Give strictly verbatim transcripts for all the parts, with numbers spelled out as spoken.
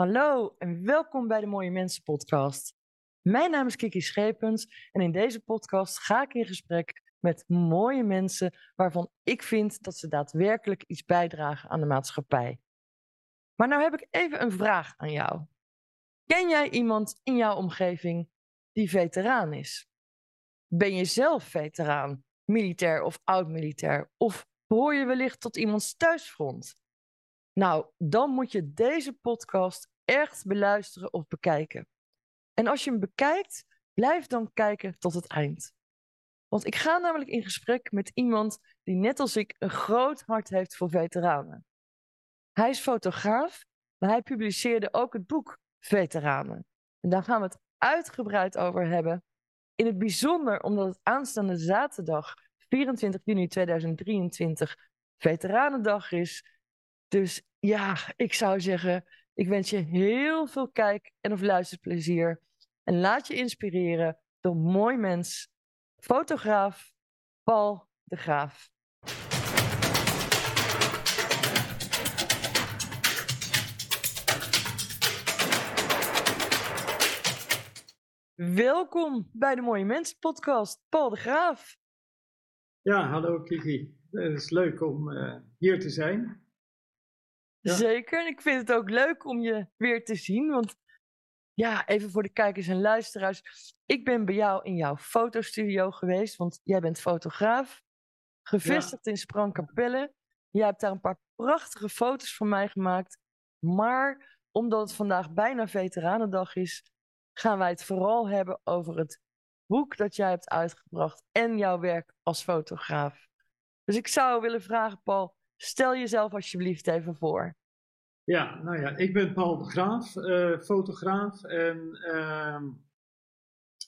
Hallo en welkom bij de Mooie Mensen podcast. Mijn naam is Kiki Schepens en in deze podcast ga ik in gesprek met mooie mensen waarvan ik vind dat ze daadwerkelijk iets bijdragen aan de maatschappij. Maar nou heb ik even een vraag aan jou. Ken jij iemand in jouw omgeving die veteraan is? Ben je zelf veteraan, militair of oud-militair? Of behoor je wellicht tot iemands thuisfront? Nou, dan moet je deze podcast echt beluisteren of bekijken. En als je hem bekijkt, blijf dan kijken tot het eind. Want ik ga namelijk in gesprek met iemand die net als ik een groot hart heeft voor veteranen. Hij is fotograaf, maar hij publiceerde ook het boek Veteranen. En daar gaan we het uitgebreid over hebben. In het bijzonder omdat het aanstaande zaterdag vierentwintig juni tweeduizend drieëntwintig Veteranendag is. Dus ja, ik zou zeggen, ik wens je heel veel kijk- en of luisterplezier. En laat je inspireren door mooi mens, fotograaf Paul de Graaff. Welkom bij de Mooie Mensen podcast, Paul de Graaff. Ja, hallo Kiki. Het is leuk om uh, hier te zijn. Ja. Zeker, en ik vind het ook leuk om je weer te zien, want ja, even voor de kijkers en luisteraars. Ik ben bij jou in jouw fotostudio geweest, want jij bent fotograaf, gevestigd ja. in Sprang-Capelle. Jij hebt daar een paar prachtige foto's van mij gemaakt, maar omdat het vandaag bijna Veteranendag is, gaan wij het vooral hebben over het boek dat jij hebt uitgebracht en jouw werk als fotograaf. Dus ik zou willen vragen, Paul, stel jezelf alsjeblieft even voor. Ja, nou ja, ik ben Paul de Graaff, uh, fotograaf en uh,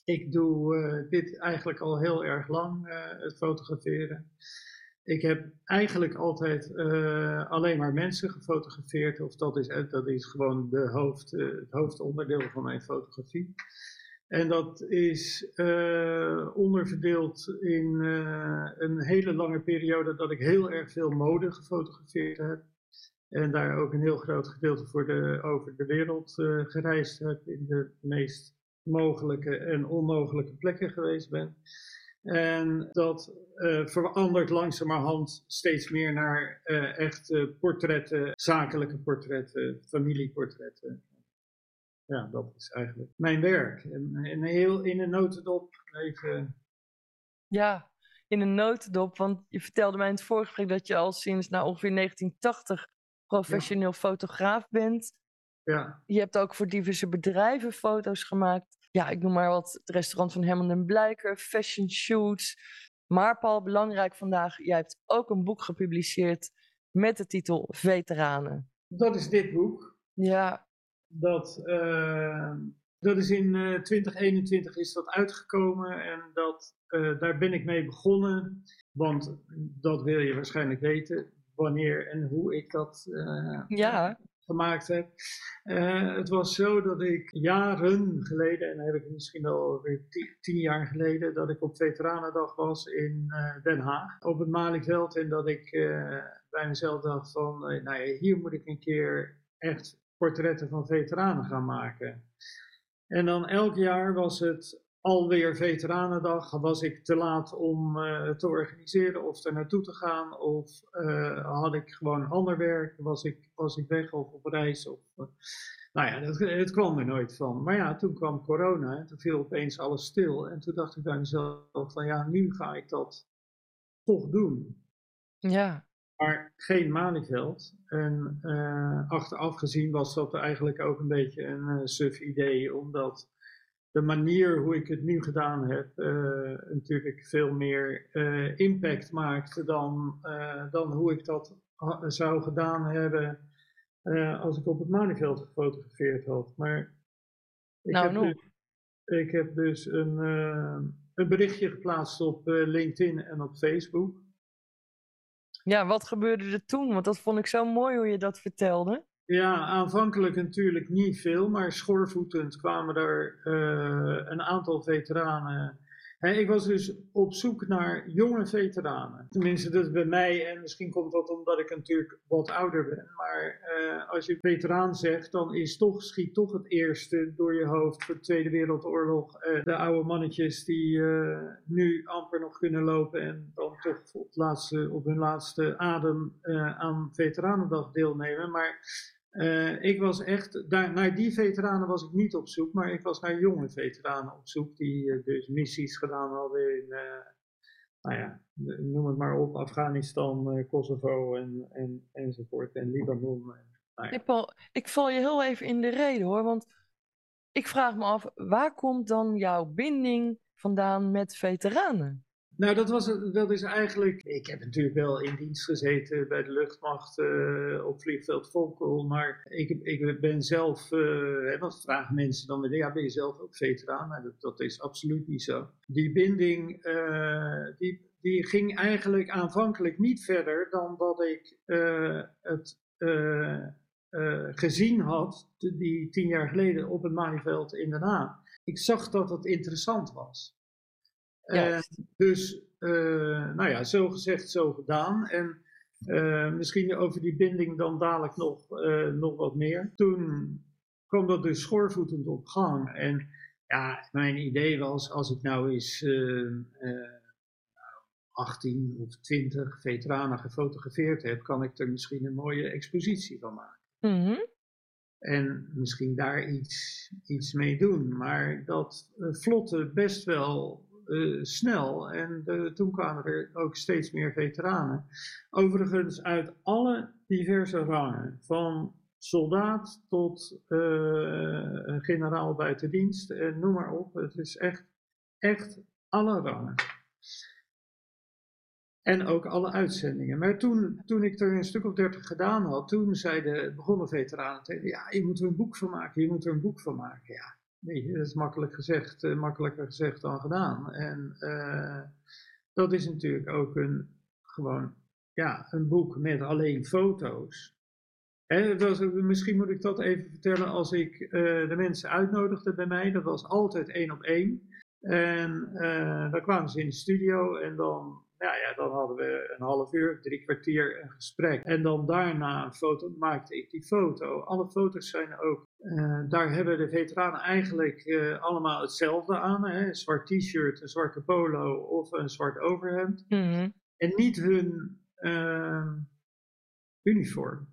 ik doe uh, dit eigenlijk al heel erg lang, uh, het fotograferen. Ik heb eigenlijk altijd uh, alleen maar mensen gefotografeerd, of dat is, dat is gewoon de hoofd, uh, het hoofdonderdeel van mijn fotografie. En dat is uh, onderverdeeld in uh, een hele lange periode dat ik heel erg veel mode gefotografeerd heb. En daar ook een heel groot gedeelte voor de, over de wereld uh, gereisd heb. In de meest mogelijke en onmogelijke plekken geweest ben. En dat uh, verandert langzamerhand steeds meer naar uh, echt uh, portretten, zakelijke portretten, familieportretten. Ja, dat is eigenlijk mijn werk. En, en heel in een notendop even. Ja, in een notendop. Want je vertelde mij in het vorige gesprek dat je al sinds nou, ongeveer negentien tachtig professioneel ja. fotograaf bent. Ja. Je hebt ook voor diverse bedrijven foto's gemaakt. Ja, ik noem maar wat. Het restaurant van Herman den Blijker, fashion shoots. Maar Paul, belangrijk vandaag. Jij hebt ook een boek gepubliceerd met de titel Veteranen. Dat is dit boek. Ja. Dat, uh, dat is in uh, twintig eenentwintig is dat uitgekomen en dat, uh, daar ben ik mee begonnen, want dat wil je waarschijnlijk weten, wanneer en hoe ik dat uh, ja. gemaakt heb. Uh, het was zo dat ik jaren geleden, en dan heb ik misschien al weer tien, tien jaar geleden, dat ik op Veteranendag was in uh, Den Haag, op het Malieveld, en dat ik uh, bij mezelf dacht van, uh, nou ja, hier moet ik een keer echt portretten van veteranen gaan maken. En dan elk jaar was het alweer Veteranendag, was ik te laat om uh, te organiseren of er naartoe te gaan, of uh, had ik gewoon ander werk, was ik, was ik weg of op reis. Of, uh, nou ja, dat, het kwam er nooit van. Maar ja, toen kwam corona en toen viel opeens alles stil en toen dacht ik bij mezelf van ja, nu ga ik dat toch doen. Ja. Maar geen Malieveld. En uh, achteraf gezien was dat eigenlijk ook een beetje een uh, suf idee. Omdat de manier hoe ik het nu gedaan heb uh, natuurlijk veel meer uh, impact maakt dan, uh, dan hoe ik dat ha- zou gedaan hebben uh, als ik op het Malieveld gefotografeerd had. Maar ik, nou, heb, no. dus, ik heb dus een, uh, een berichtje geplaatst op uh, LinkedIn en op Facebook. Ja, wat gebeurde er toen? Want dat vond ik zo mooi hoe je dat vertelde. Ja, aanvankelijk natuurlijk niet veel, maar schoorvoetend kwamen er uh, een aantal veteranen. He, ik was dus op zoek naar jonge veteranen. Tenminste, dat is bij mij, en misschien komt dat omdat ik natuurlijk wat ouder ben. Maar uh, als je veteraan zegt, dan is toch, schiet toch het eerste door je hoofd voor de Tweede Wereldoorlog. Uh, de oude mannetjes die uh, nu amper nog kunnen lopen en dan toch op, laatste, op hun laatste adem uh, aan Veteranendag deelnemen. Maar... Uh, ik was echt, daar, naar die veteranen was ik niet op zoek, maar ik was naar jonge veteranen op zoek die uh, dus missies gedaan hadden in, uh, nou ja, noem het maar op, Afghanistan, uh, Kosovo en, en, enzovoort en Libanon. Uh, nou ja. Hey Paul, ik val je heel even in de reden hoor, want ik vraag me af, waar komt dan jouw binding vandaan met veteranen? Nou, dat, was, dat is eigenlijk... Ik heb natuurlijk wel in dienst gezeten bij de luchtmacht uh, op Vliegveld Volkel, maar ik, ik ben zelf... Uh, dat vragen mensen dan weer, ja, ben je zelf ook veteraan? Nou, dat, dat is absoluut niet zo. Die binding, uh, die, die ging eigenlijk aanvankelijk niet verder dan dat ik uh, het uh, uh, gezien had, die tien jaar geleden op het Malieveld in Den Haag. Ik zag dat het interessant was. Uh, dus, uh, nou ja, zo gezegd, zo gedaan. En uh, misschien over die binding dan dadelijk nog, uh, nog wat meer. Toen kwam dat dus schoorvoetend op gang. En ja, mijn idee was, als ik nou eens uh, uh, achttien of twintig veteranen gefotografeerd heb, kan ik er misschien een mooie expositie van maken. Mm-hmm. En misschien daar iets, iets mee doen. Maar dat uh, vlotte best wel... Uh, snel en uh, toen kwamen er ook steeds meer veteranen. Overigens uit alle diverse rangen, van soldaat tot uh, generaal buiten dienst, uh, noem maar op. Het is echt, echt alle rangen. En ook alle uitzendingen. Maar toen, toen ik er een stuk of dertig gedaan had, toen zeiden, begonnen veteranen tegen, ja, je moet er een boek van maken, je moet er een boek van maken, ja. Nee, dat is makkelijk gezegd, makkelijker gezegd dan gedaan. En uh, dat is natuurlijk ook een, gewoon, ja, een boek met alleen foto's. Hè, het was, misschien moet ik dat even vertellen als ik uh, de mensen uitnodigde bij mij. Dat was altijd één op één. En uh, dan kwamen ze in de studio en dan, ja, ja, dan hadden we een half uur, drie kwartier een gesprek. En dan daarna een foto, maakte ik die foto. Alle foto's zijn ook... Uh, daar hebben de veteranen eigenlijk uh, allemaal hetzelfde aan. Hè? Een zwart t-shirt, een zwarte polo of een zwart overhemd. Mm-hmm. En niet hun uh, uniform.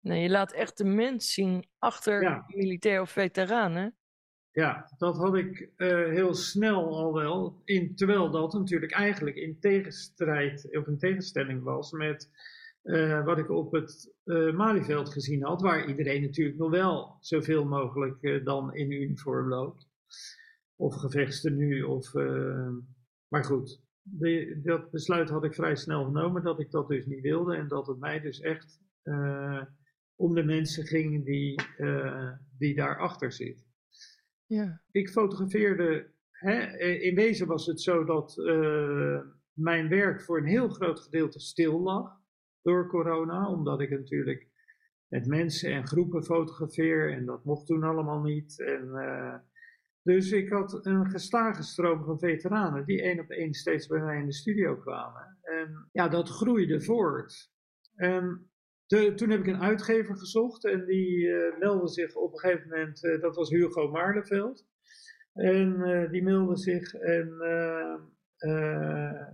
Nee, je laat echt de mens zien achter ja. militair of veteranen. Ja, dat had ik uh, heel snel al wel. In, terwijl dat natuurlijk eigenlijk in tegenstrijd of in tegenstelling was met... Uh, wat ik op het uh, Malieveld gezien had, waar iedereen natuurlijk nog wel zoveel mogelijk uh, dan in uniform loopt. Of gevechtstenu, of... Uh, maar goed, de, dat besluit had ik vrij snel genomen, dat ik dat dus niet wilde. En dat het mij dus echt uh, om de mensen ging die, uh, die daarachter zitten. Ja. Ik fotografeerde... Hè, in wezen was het zo dat uh, mijn werk voor een heel groot gedeelte stil lag. Door corona, omdat ik natuurlijk met mensen en groepen fotografeer en dat mocht toen allemaal niet. En, uh, dus ik had een gestage stroom van veteranen die één op één steeds bij mij in de studio kwamen. En ja, dat groeide voort. En de, toen heb ik een uitgever gezocht en die uh, meldde zich op een gegeven moment, uh, dat was Hugo Maarleveld. En uh, die meldde zich en... Uh, Uh,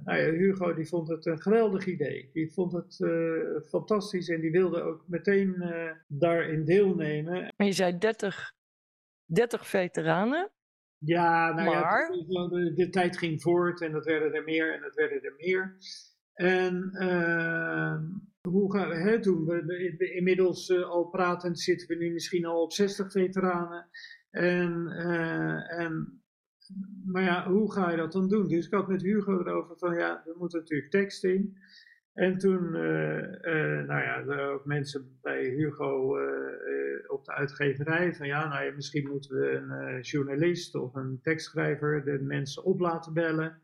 nou ja, Hugo die vond het een geweldig idee, die vond het uh, fantastisch en die wilde ook meteen uh, daarin deelnemen. Maar je zei dertig, dertig veteranen? Ja, nou maar... ja, de, de tijd ging voort en dat werden er meer en dat werden er meer. En uh, hoe gaan we, hè, toen we inmiddels uh, al praten zitten we nu misschien al op zestig veteranen en... Uh, en maar ja, hoe ga je dat dan doen? Dus ik had met Hugo erover van, ja, we moeten natuurlijk tekst in. En toen, uh, uh, nou ja, er ook mensen bij Hugo uh, uh, op de uitgeverij van, ja, nou ja, misschien moeten we een uh, journalist of een tekstschrijver de mensen op laten bellen.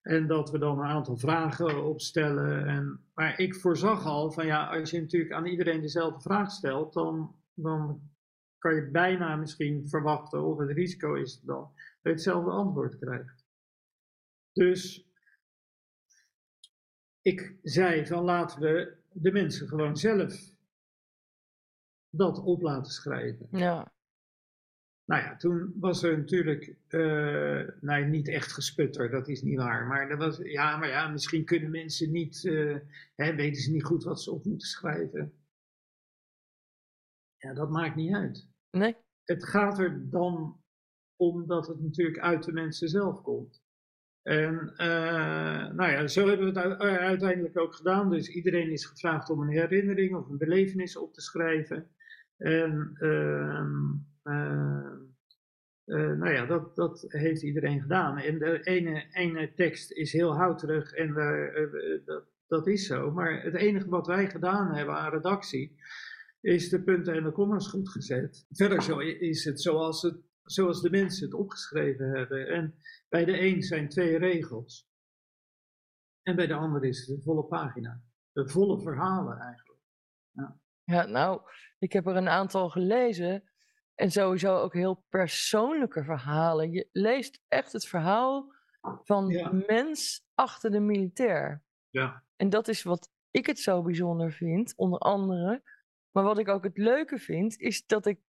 En dat we dan een aantal vragen opstellen. En, maar ik voorzag al van, ja, als je natuurlijk aan iedereen dezelfde vraag stelt, dan, dan kan je bijna misschien verwachten, of het risico is dan... hetzelfde antwoord krijgt. Dus ik zei van laten we de mensen gewoon zelf dat op laten schrijven. Ja. Nou ja, toen was er natuurlijk, uh, nee, niet echt gesputter, dat is niet waar. Maar, er was, ja, maar ja, misschien kunnen mensen niet, uh, hè, weten ze niet goed wat ze op moeten schrijven. Ja, dat maakt niet uit. Nee. Het gaat er dan om dat het natuurlijk uit de mensen zelf komt. En uh, nou ja, zo hebben we het uiteindelijk ook gedaan. Dus iedereen is gevraagd om een herinnering of een belevenis op te schrijven. En uh, uh, uh, nou ja, dat, dat heeft iedereen gedaan. En de ene, ene tekst is heel houterig en uh, uh, dat, dat is zo. Maar het enige wat wij gedaan hebben aan redactie is de punten en de commas goed gezet. Verder zo is het zoals het. Zoals de mensen het opgeschreven hebben. En bij de een zijn twee regels. En bij de ander is het een volle pagina. De volle verhalen eigenlijk. Ja. Ja, nou, ik heb er een aantal gelezen. En sowieso ook heel persoonlijke verhalen. Je leest echt het verhaal van ja. de mens achter de militair. Ja. En dat is wat ik het zo bijzonder vind, onder andere. Maar wat ik ook het leuke vind, is dat ik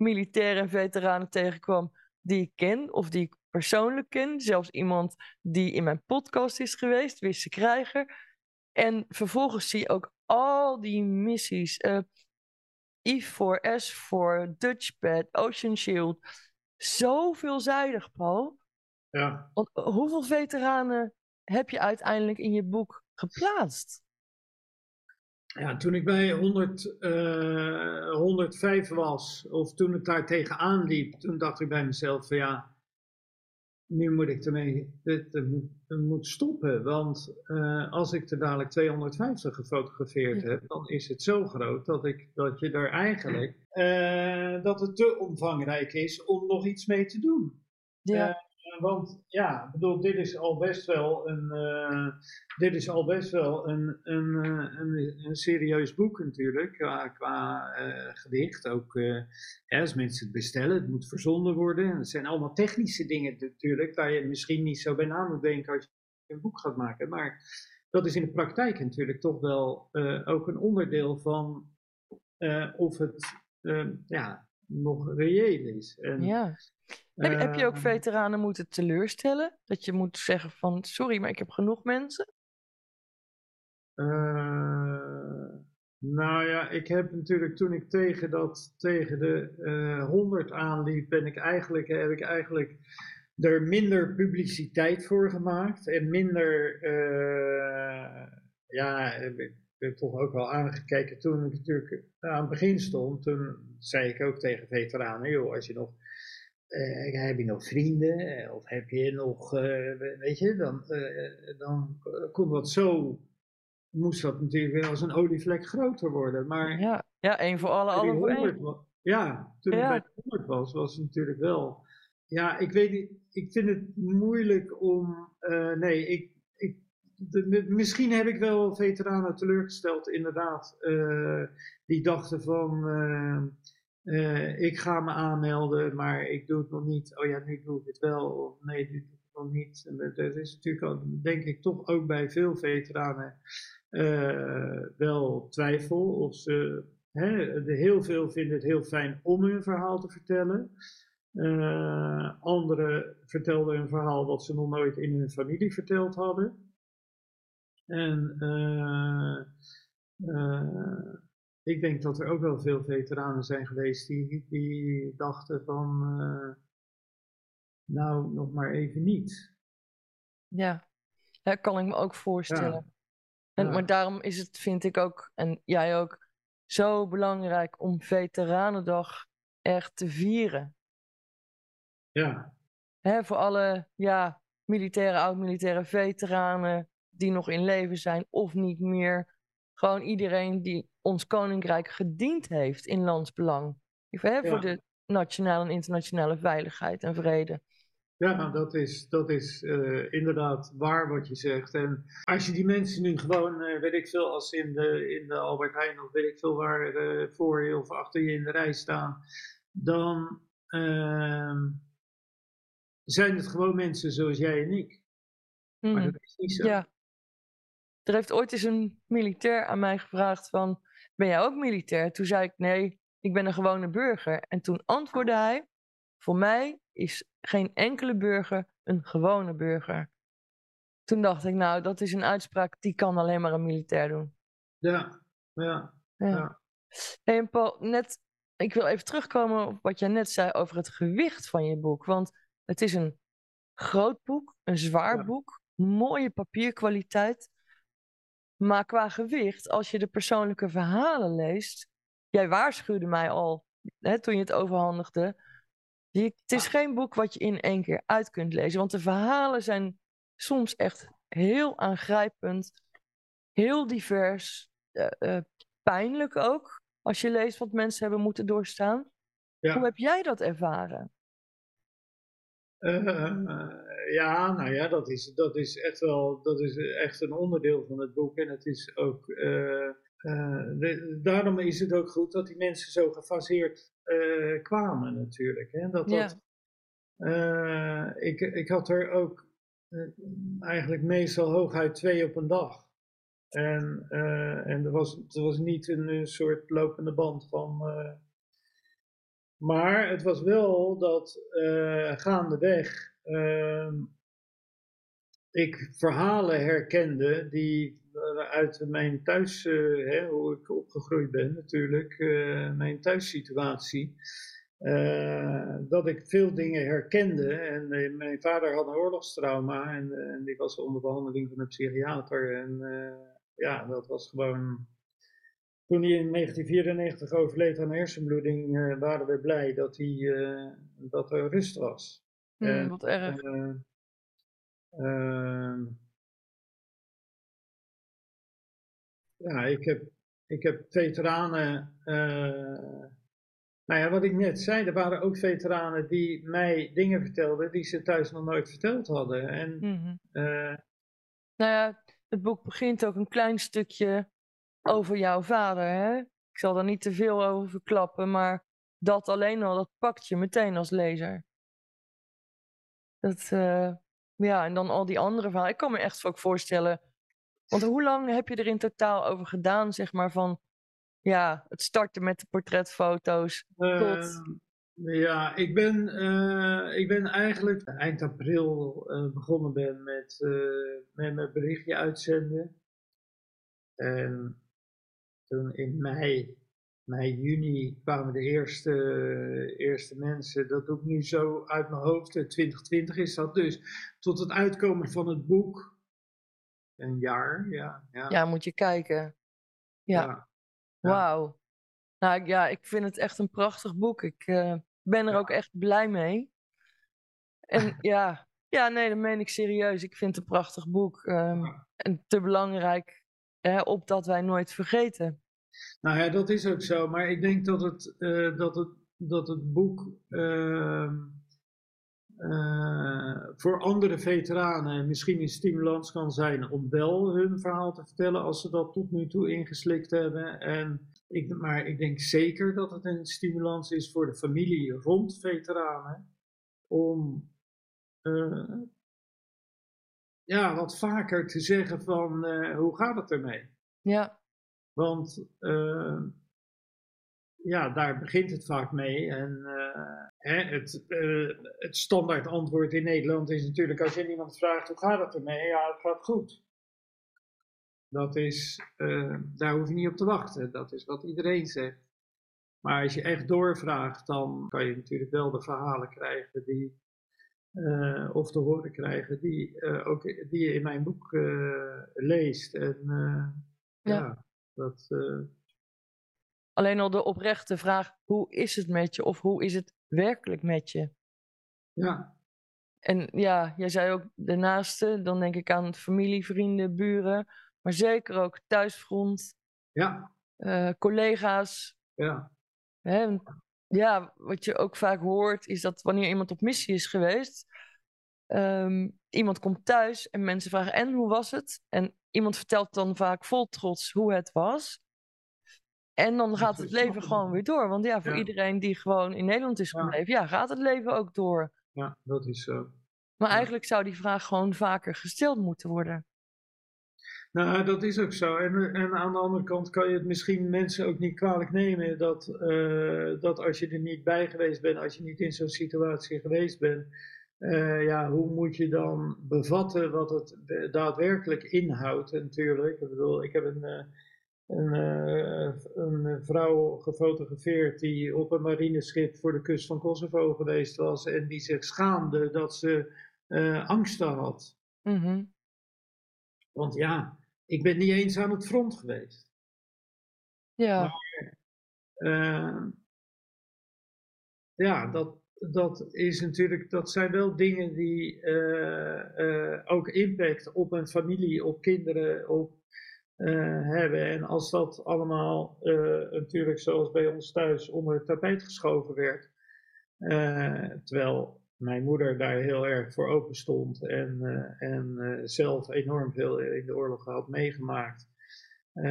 militairen en veteranen tegenkwam die ik ken of die ik persoonlijk ken. Zelfs iemand die in mijn podcast is geweest, Wisse Krijger. En vervolgens zie je ook al die missies. Uh, I vier, S vier, Dutchpad, Ocean Shield. Zo veelzijdig, Paul. Ja. Want hoeveel veteranen heb je uiteindelijk in je boek geplaatst? Ja, toen ik bij honderd, uh, honderdvijf was, of toen ik daar tegenaan liep, toen dacht ik bij mezelf van ja, nu moet ik ermee, dit, dit moet, dit moet stoppen. Want uh, als ik er dadelijk tweehonderdvijftig gefotografeerd ja. heb, dan is het zo groot dat, ik, dat je er eigenlijk, uh, dat het te omvangrijk is om nog iets mee te doen. Ja. Uh, Want ja, ik bedoel, dit is al best wel een, uh, dit is al best wel een, een, een, een serieus boek natuurlijk, qua, qua uh, gedicht. Ook uh, hè, als mensen het bestellen, het moet verzonden worden. Het zijn allemaal technische dingen natuurlijk, waar je misschien niet zo bij na moet denken als je een boek gaat maken. Maar dat is in de praktijk natuurlijk toch wel uh, ook een onderdeel van uh, of het uh, ja, nog reëel is. En, ja. Heb, heb je ook veteranen moeten teleurstellen? Dat je moet zeggen van, sorry, maar ik heb genoeg mensen? Uh, nou ja, ik heb natuurlijk toen ik tegen, dat, tegen de uh, honderd aanliep, ben ik eigenlijk, heb ik eigenlijk er minder publiciteit voor gemaakt. En minder, uh, ja, ik heb toch ook wel aangekeken toen ik natuurlijk aan het begin stond. Toen zei ik ook tegen veteranen, joh, als je nog... Uh, heb je nog vrienden of heb je nog, uh, weet je, dan, uh, dan kon dat zo, moest dat natuurlijk wel als een olievlek groter worden. Maar ja, ja één voor alle, alle voor één. Was, ja, toen ja. ik bij de honderd was, was het natuurlijk wel. Ja, ik weet niet, ik vind het moeilijk om, uh, nee, ik, ik de, misschien heb ik wel veteranen teleurgesteld inderdaad, uh, die dachten van... Uh, Uh, ik ga me aanmelden, maar ik doe het nog niet. Oh ja, nu doe ik het wel. Of nee, nu doe ik het nog niet. En dat is natuurlijk, al, denk ik, toch ook bij veel veteranen uh, wel twijfel. Of ze, hè, de heel veel vinden het heel fijn om hun verhaal te vertellen. Uh, anderen vertelden hun verhaal wat ze nog nooit in hun familie verteld hadden. En... Uh, uh, Ik denk dat er ook wel veel veteranen zijn geweest die, die dachten van, uh, nou, nog maar even niet. Ja, dat kan ik me ook voorstellen. Ja. En, ja. Maar daarom is het, vind ik ook, en jij ook, zo belangrijk om Veteranendag echt te vieren. Ja. Hè, voor alle ja, militaire, oud-militaire veteranen die nog in leven zijn of niet meer. Gewoon iedereen die ons koninkrijk gediend heeft in landsbelang. Hè, ja. Voor de nationale en internationale veiligheid en vrede. Ja, dat is, dat is uh, inderdaad waar wat je zegt. En als je die mensen nu gewoon, uh, weet ik veel, als in de, in de Albert Heijn of weet ik veel waar uh, voor je of achter je in de rij staan, dan uh, zijn het gewoon mensen zoals jij en ik. Mm. Maar dat is niet zo. Ja. Er heeft ooit eens een militair aan mij gevraagd van, ben jij ook militair? Toen zei ik, nee, ik ben een gewone burger. En toen antwoordde hij, voor mij is geen enkele burger een gewone burger. Toen dacht ik, nou, dat is een uitspraak, die kan alleen maar een militair doen. Ja, ja, ja. ja. Hey, en Paul, net, ik wil even terugkomen op wat jij net zei over het gewicht van je boek. Want het is een groot boek, een zwaar ja. boek, mooie papierkwaliteit. Maar qua gewicht, als je de persoonlijke verhalen leest... Jij waarschuwde mij al, hè, toen je het overhandigde. Je, het is ja. geen boek wat je in één keer uit kunt lezen. Want de verhalen zijn soms echt heel aangrijpend. Heel divers. Uh, uh, pijnlijk ook. Als je leest wat mensen hebben moeten doorstaan. Ja. Hoe heb jij dat ervaren? Uh, uh, ja, nou ja, dat is, dat is echt wel, dat is echt een onderdeel van het boek. En het is ook... Uh... Uh, de, daarom is het ook goed dat die mensen zo gefaseerd uh, kwamen natuurlijk. Hè? Dat, dat, ja. uh, ik, ik had er ook uh, eigenlijk meestal hooguit twee op een dag. En, uh, en er was, er was niet een, een soort lopende band van... Uh, maar het was wel dat uh, gaandeweg uh, ik verhalen herkende die... uit mijn thuis, uh, hè, hoe ik opgegroeid ben natuurlijk, uh, mijn thuissituatie, uh, dat ik veel dingen herkende. En uh, mijn vader had een oorlogstrauma en, uh, en die was onder behandeling van een psychiater. En uh, ja, dat was gewoon... Toen hij in negentien vierennegentig overleed aan hersenbloeding, uh, waren we blij dat, hij, uh, dat er rust was. Mm, en, wat erg. Uh, uh, Ja, ik heb, ik heb veteranen, uh, nou ja, wat ik net zei, er waren ook veteranen die mij dingen vertelden die ze thuis nog nooit verteld hadden. En, mm-hmm. uh, nou ja, het boek begint ook een klein stukje over jouw vader, hè? Ik zal daar niet te veel over verklappen, maar dat alleen al, dat pakt je meteen als lezer. Dat, uh, ja, en dan al die andere verhalen. Ik kan me echt ook voorstellen... Want hoe lang heb je er in totaal over gedaan, zeg maar, van ja, het starten met de portretfoto's tot... Uh, ja, ik ben, uh, ik ben eigenlijk eind april uh, begonnen ben met, uh, met mijn berichtje uitzenden. En toen in mei, mei, juni kwamen de eerste, uh, eerste mensen. Dat doe ik nu zo uit mijn hoofd. twintig twintig is dat dus. Tot het uitkomen van het boek. Een jaar, ja, ja. Ja, moet je kijken. Ja. ja. Wauw. Nou ja, ik vind het echt een prachtig boek. Ik uh, ben er ja. ook echt blij mee. En ja, ja, nee, dat meen ik serieus. Ik vind het een prachtig boek. Um, ja. En te belangrijk, hè, op dat wij nooit vergeten. Nou ja, dat is ook zo. Maar ik denk dat het, uh, dat het, dat het boek... Uh... Uh, voor andere veteranen misschien een stimulans kan zijn om wel hun verhaal te vertellen als ze dat tot nu toe ingeslikt hebben. En ik, maar ik denk zeker dat het een stimulans is voor de familie rond veteranen om uh, ja, wat vaker te zeggen van uh, hoe gaat het ermee? Ja. Want uh, ja, daar begint het vaak mee. En uh, hè, het, uh, het standaard antwoord in Nederland is natuurlijk, als je iemand vraagt hoe gaat het ermee? Ja, het gaat goed. Dat is, uh, daar hoef je niet op te wachten. Dat is wat iedereen zegt. Maar als je echt doorvraagt, dan kan je natuurlijk wel de verhalen krijgen die, uh, of te horen krijgen, die, uh, ook, die je in mijn boek uh, leest. En uh, ja. ja, dat... Uh, Alleen al de oprechte vraag, hoe is het met je? Of hoe is het werkelijk met je? Ja. En ja, jij zei ook de naaste. Dan denk ik aan familie, vrienden, buren. Maar zeker ook thuisfront. Ja. Uh, collega's. Ja. Hè? Ja, wat je ook vaak hoort is dat wanneer iemand op missie is geweest. Um, iemand komt thuis en mensen vragen, en hoe was het? En iemand vertelt dan vaak vol trots hoe het was. En dan gaat het leven gewoon weer door. Want ja, voor ja. iedereen die gewoon in Nederland is gebleven, ja, gaat het leven ook door. Ja, dat is zo. Maar ja. eigenlijk zou die vraag gewoon vaker gesteld moeten worden. Nou, dat is ook zo. En, en aan de andere kant kan je het misschien mensen ook niet kwalijk nemen dat, uh, dat als je er niet bij geweest bent, als je niet in zo'n situatie geweest bent, uh, ja, hoe moet je dan bevatten wat het daadwerkelijk inhoudt? En natuurlijk, ik bedoel, ik heb een, een, een vrouw gefotografeerd die op een marineschip voor de kust van Kosovo geweest was en die zich schaamde dat ze uh, angsten had. Mm-hmm. Want ja, ik ben niet eens aan het front geweest. Ja. Maar, uh, ja, dat, dat is natuurlijk, dat zijn wel dingen die uh, uh, ook impact op een familie, op kinderen, op uh, hebben. En als dat allemaal uh, natuurlijk zoals bij ons thuis onder het tapijt geschoven werd, uh, terwijl mijn moeder daar heel erg voor open stond en, uh, en uh, zelf enorm veel in de oorlog had meegemaakt. Uh,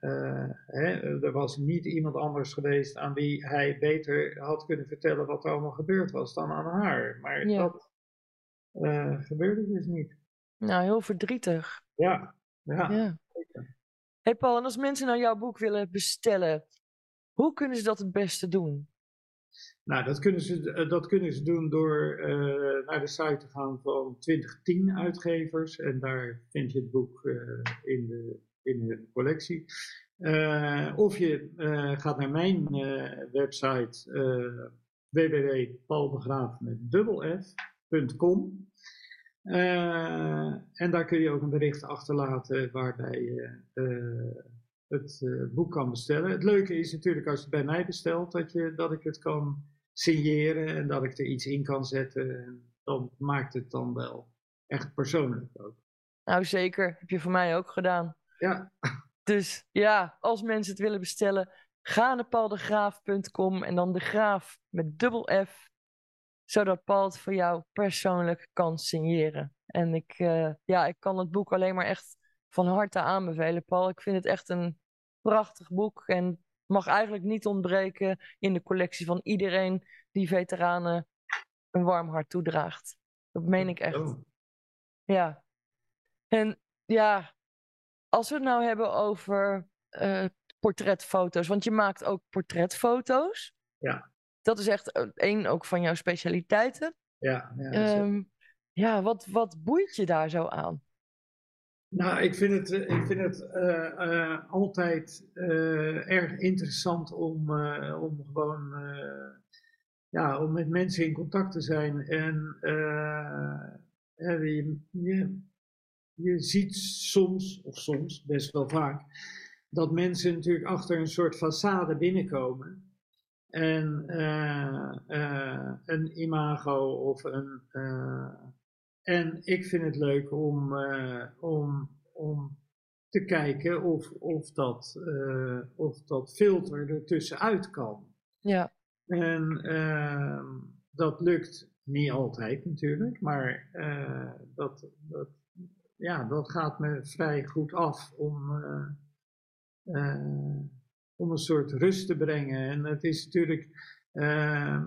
uh, hè, er was niet iemand anders geweest aan wie hij beter had kunnen vertellen wat er allemaal gebeurd was dan aan haar. Maar ja. dat uh, gebeurde dus niet. Nou, heel verdrietig. Ja, ja. ja. Hey Paul, en als mensen nou jouw boek willen bestellen, hoe kunnen ze dat het beste doen? Nou, dat kunnen ze, dat kunnen ze doen door uh, naar de site te gaan van twintig tien Uitgevers. En daar vind je het boek uh, in, de, in de collectie. Uh, of je uh, gaat naar mijn uh, website uh, w w w punt paul de graaff punt com. Uh, en daar kun je ook een bericht achterlaten waarbij je Uh, het uh, boek kan bestellen. Het leuke is natuurlijk als je het bij mij bestelt, dat, je, dat ik het kan signeren en dat ik er iets in kan zetten. Dan maakt het dan wel echt persoonlijk ook. Nou zeker, heb je voor mij ook gedaan. Ja. Dus ja, als mensen het willen bestellen, ga naar paul de graaff punt com en dan de graaf met dubbel F, zodat Paul het voor jou persoonlijk kan signeren. En ik, uh, ja, ik kan het boek alleen maar echt van harte aanbevelen, Paul. Ik vind het echt een prachtig boek en mag eigenlijk niet ontbreken in de collectie van iedereen die veteranen een warm hart toedraagt. Dat meen ik echt. Oh. Ja. En ja, als we het nou hebben over uh, portretfoto's, want je maakt ook portretfoto's. Ja. Dat is echt één ook van jouw specialiteiten. Ja. Ja, um, ja wat, wat boeit je daar zo aan? Nou, ik vind het, ik vind het uh, uh, altijd uh, erg interessant om, uh, om gewoon uh, ja, om met mensen in contact te zijn. En uh, je, je, je ziet soms, of soms best wel vaak, dat mensen natuurlijk achter een soort façade binnenkomen. En uh, uh, een imago of een... Uh, En ik vind het leuk om, uh, om, om te kijken of, of, dat, uh, of dat filter er tussenuit kan. Ja. En uh, dat lukt niet altijd natuurlijk, maar uh, dat, dat, ja, dat gaat me vrij goed af om, uh, uh, om een soort rust te brengen. En het is natuurlijk... Uh,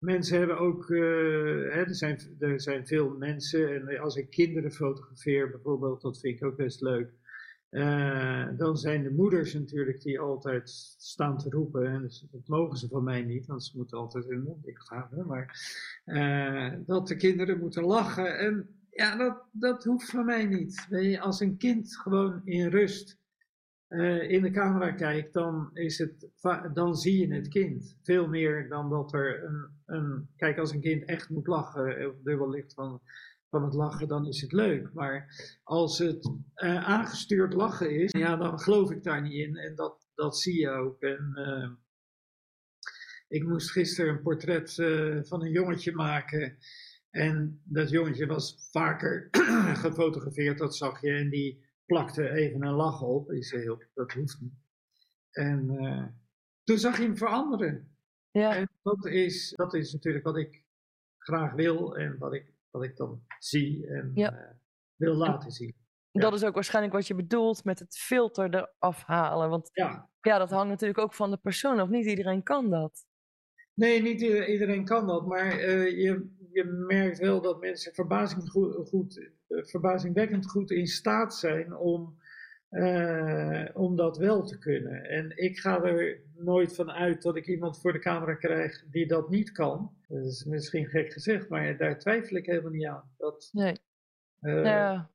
Mensen hebben ook, uh, hè, er, zijn, er zijn veel mensen, en als ik kinderen fotografeer bijvoorbeeld, dat vind ik ook best leuk. Uh, dan zijn de moeders natuurlijk die altijd staan te roepen, en dat mogen ze van mij niet, want ze moeten altijd hun mond dicht houden. Maar uh, dat de kinderen moeten lachen, en ja, dat, dat hoeft van mij niet. Weet je, als een kind gewoon in rust Uh, in de camera kijkt, dan, is het dan zie je het kind. Veel meer dan dat er een, een... Kijk, als een kind echt moet lachen, of dubbel licht van, van het lachen, dan is het leuk. Maar als het uh, aangestuurd lachen is, ja, dan geloof ik daar niet in. En dat, dat zie je ook. En, uh, ik moest gisteren een portret uh, van een jongetje maken. En dat jongetje was vaker gefotografeerd, dat zag je. En die plakte even een lach op, is heel, dat hoeft niet. En uh, toen zag je hem veranderen. Ja. En dat is, dat is natuurlijk wat ik graag wil en wat ik, wat ik dan zie en ja. uh, wil laten zien. Ja. Dat is ook waarschijnlijk wat je bedoelt met het filter eraf halen. Want ja. ja, dat hangt natuurlijk ook van de persoon af. Niet iedereen kan dat. Nee, niet iedereen kan dat, maar uh, je, je merkt wel dat mensen verbazing goed, goed, verbazingwekkend goed in staat zijn om, uh, om dat wel te kunnen. En ik ga er nooit van uit dat ik iemand voor de camera krijg die dat niet kan. Dat is misschien gek gezegd, maar daar twijfel ik helemaal niet aan. Dat, nee. Uh, ja.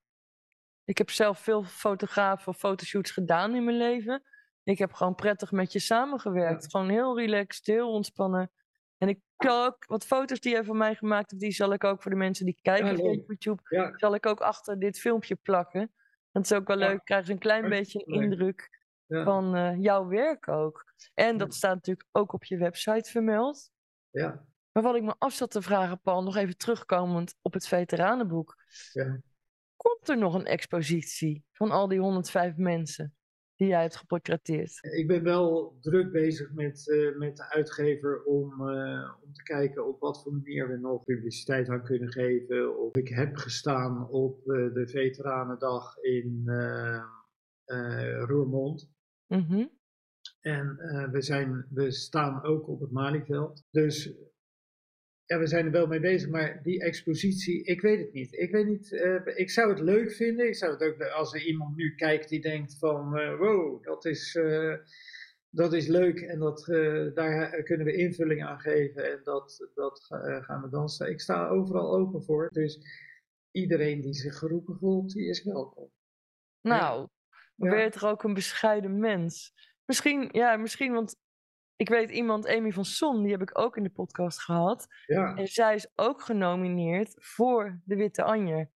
Ik heb zelf veel fotografen of fotoshoots gedaan in mijn leven. Ik heb gewoon prettig met je samengewerkt. Ja. Gewoon heel relaxed, heel ontspannen. En ik zal ook wat foto's die jij van mij gemaakt hebt, die zal ik ook voor de mensen die kijken ja, op YouTube, ja. zal ik ook achter dit filmpje plakken. Dat is ook wel ja. leuk. Krijgen ze een klein beetje een indruk ja. van uh, jouw werk ook. En dat ja. staat natuurlijk ook op je website vermeld. Ja. Maar wat ik me af zat te vragen, Paul, nog even terugkomend op het veteranenboek. Ja. Komt er nog een expositie van al die honderdvijf mensen die jij hebt geportretteerd? Ik ben wel druk bezig met, uh, met de uitgever om, uh, om te kijken op wat voor manier we nog publiciteit aan kunnen geven. Of ik heb gestaan op uh, de Veteranendag in uh, uh, Roermond. Mm-hmm. En uh, we, zijn, we staan ook op het Malieveld. Dus... ja, we zijn er wel mee bezig, maar die expositie, ik weet het niet. Ik weet niet, uh, ik zou het leuk vinden. Ik zou het ook, als er iemand nu kijkt die denkt van, uh, wow, dat is, uh, dat is leuk en dat, uh, daar kunnen we invulling aan geven en dat, dat uh, gaan we dansen. Ik sta overal open voor, dus iedereen die zich geroepen voelt, die is welkom. Nou, ja. dan ben je toch ook een bescheiden mens. Misschien, ja, misschien, want... ik weet iemand, Amy van Son, die heb ik ook in de podcast gehad. Ja. En zij is ook genomineerd voor de Witte Anjer.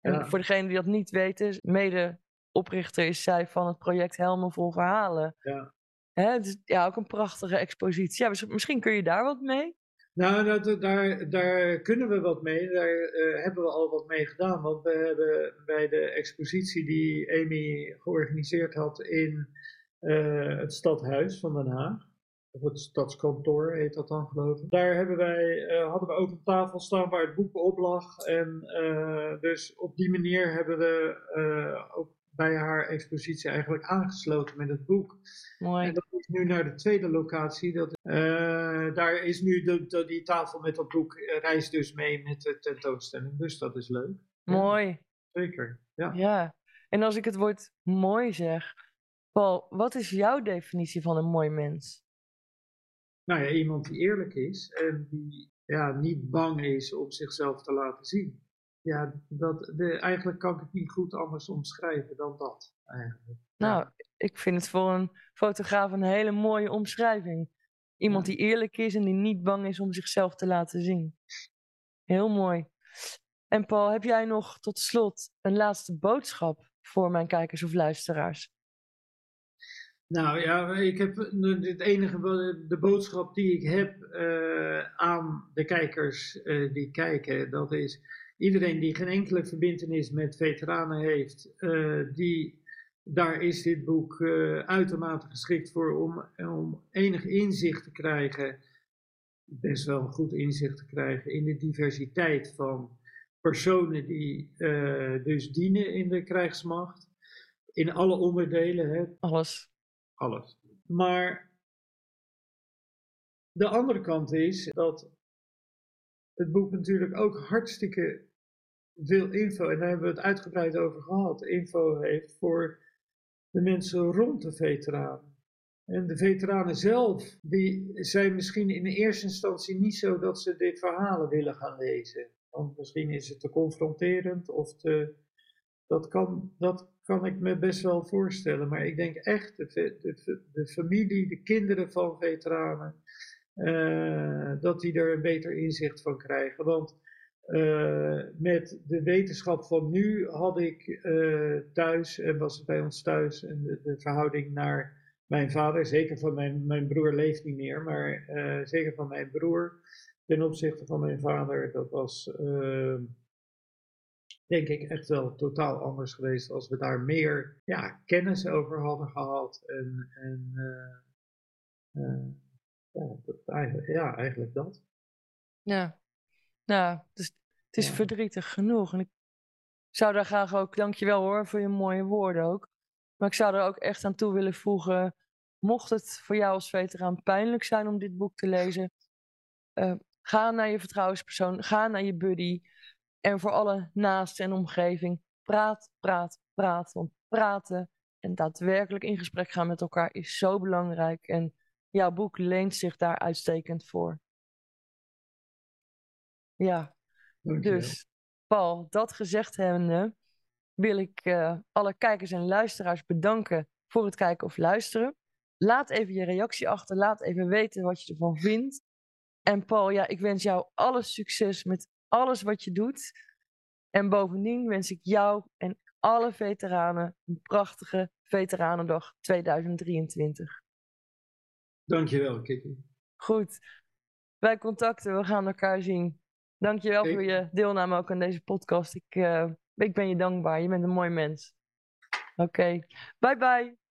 En ja. voor degenen die dat niet weten, mede oprichter is zij van het project Helmen vol Verhalen. Ja. Hè, dus ja, ook een prachtige expositie. Ja, dus misschien kun je daar wat mee? Nou, dat, daar, daar kunnen we wat mee. Daar uh, hebben we al wat mee gedaan. Want we hebben bij de expositie die Amy georganiseerd had in uh, het stadhuis van Den Haag. Of het stadskantoor heet dat dan, geloof ik. Daar hebben wij, uh, hadden we ook een tafel staan waar het boek op lag. En uh, dus op die manier hebben we uh, ook bij haar expositie eigenlijk aangesloten met het boek. Mooi. En dat is nu naar de tweede locatie. Dat, uh, daar is nu de, de, die tafel met dat boek reist dus mee met de tentoonstelling. Dus dat is leuk. Mooi. Ja, zeker, ja. ja. En als ik het woord mooi zeg, Paul, wat is jouw definitie van een mooi mens? Nou ja, iemand die eerlijk is en die ja, niet bang is om zichzelf te laten zien. Ja, dat, de, eigenlijk kan ik het niet goed anders omschrijven dan dat eigenlijk. Nou, ja. ik vind het voor een fotograaf een hele mooie omschrijving. Iemand ja. die eerlijk is en die niet bang is om zichzelf te laten zien. Heel mooi. En Paul, heb jij nog tot slot een laatste boodschap voor mijn kijkers of luisteraars? Nou ja, ik heb het enige, de boodschap die ik heb uh, aan de kijkers uh, die kijken, dat is iedereen die geen enkele verbintenis met veteranen heeft, uh, die, daar is dit boek uh, uitermate geschikt voor om, om enig inzicht te krijgen, best wel een goed inzicht te krijgen in de diversiteit van personen die uh, dus dienen in de krijgsmacht, in alle onderdelen. Hè. Alles. Alles. Maar de andere kant is dat het boek natuurlijk ook hartstikke veel info, en daar hebben we het uitgebreid over gehad, info heeft voor de mensen rond de veteranen. En de veteranen zelf, die zijn misschien in de eerste instantie niet zo dat ze dit verhalen willen gaan lezen. Want misschien is het te confronterend of te... Dat kan, dat kan ik me best wel voorstellen, maar ik denk echt de, de, de familie, de kinderen van veteranen, uh, dat die er een beter inzicht van krijgen. Want uh, met de wetenschap van nu had ik uh, thuis, en was het bij ons thuis, en de, de verhouding naar mijn vader, zeker van mijn, mijn broer leeft niet meer, maar uh, zeker van mijn broer ten opzichte van mijn vader, dat was... Uh, denk ik echt wel totaal anders geweest als we daar meer ja, kennis over hadden gehad. En, en uh, uh, ja, dat, eigenlijk, ja, eigenlijk dat. Ja, nou, dus het is ja. verdrietig genoeg. En ik zou daar graag ook, dankjewel hoor, voor je mooie woorden ook. Maar ik zou er ook echt aan toe willen voegen, mocht het voor jou als veteraan pijnlijk zijn om dit boek te lezen, uh, Ga naar je vertrouwenspersoon, ga naar je buddy. En voor alle naasten en omgeving, praat, praat, praat. Want praten en daadwerkelijk in gesprek gaan met elkaar is zo belangrijk. En jouw boek leent zich daar uitstekend voor. Ja, dankjewel. Dus Paul, dat gezegd hebbende, wil ik uh, alle kijkers en luisteraars bedanken voor het kijken of luisteren. Laat even je reactie achter, laat even weten wat je ervan vindt. En Paul, ja, ik wens jou alle succes met alles wat je doet. En bovendien wens ik jou en alle veteranen een prachtige Veteranendag tweeduizend drieëntwintig. Dankjewel, Kiki. Goed. Wij contacten, we gaan elkaar zien. Dankjewel hey. voor je deelname ook aan deze podcast. Ik, uh, ik ben je dankbaar. Je bent een mooi mens. Oké. Okay. Bye bye.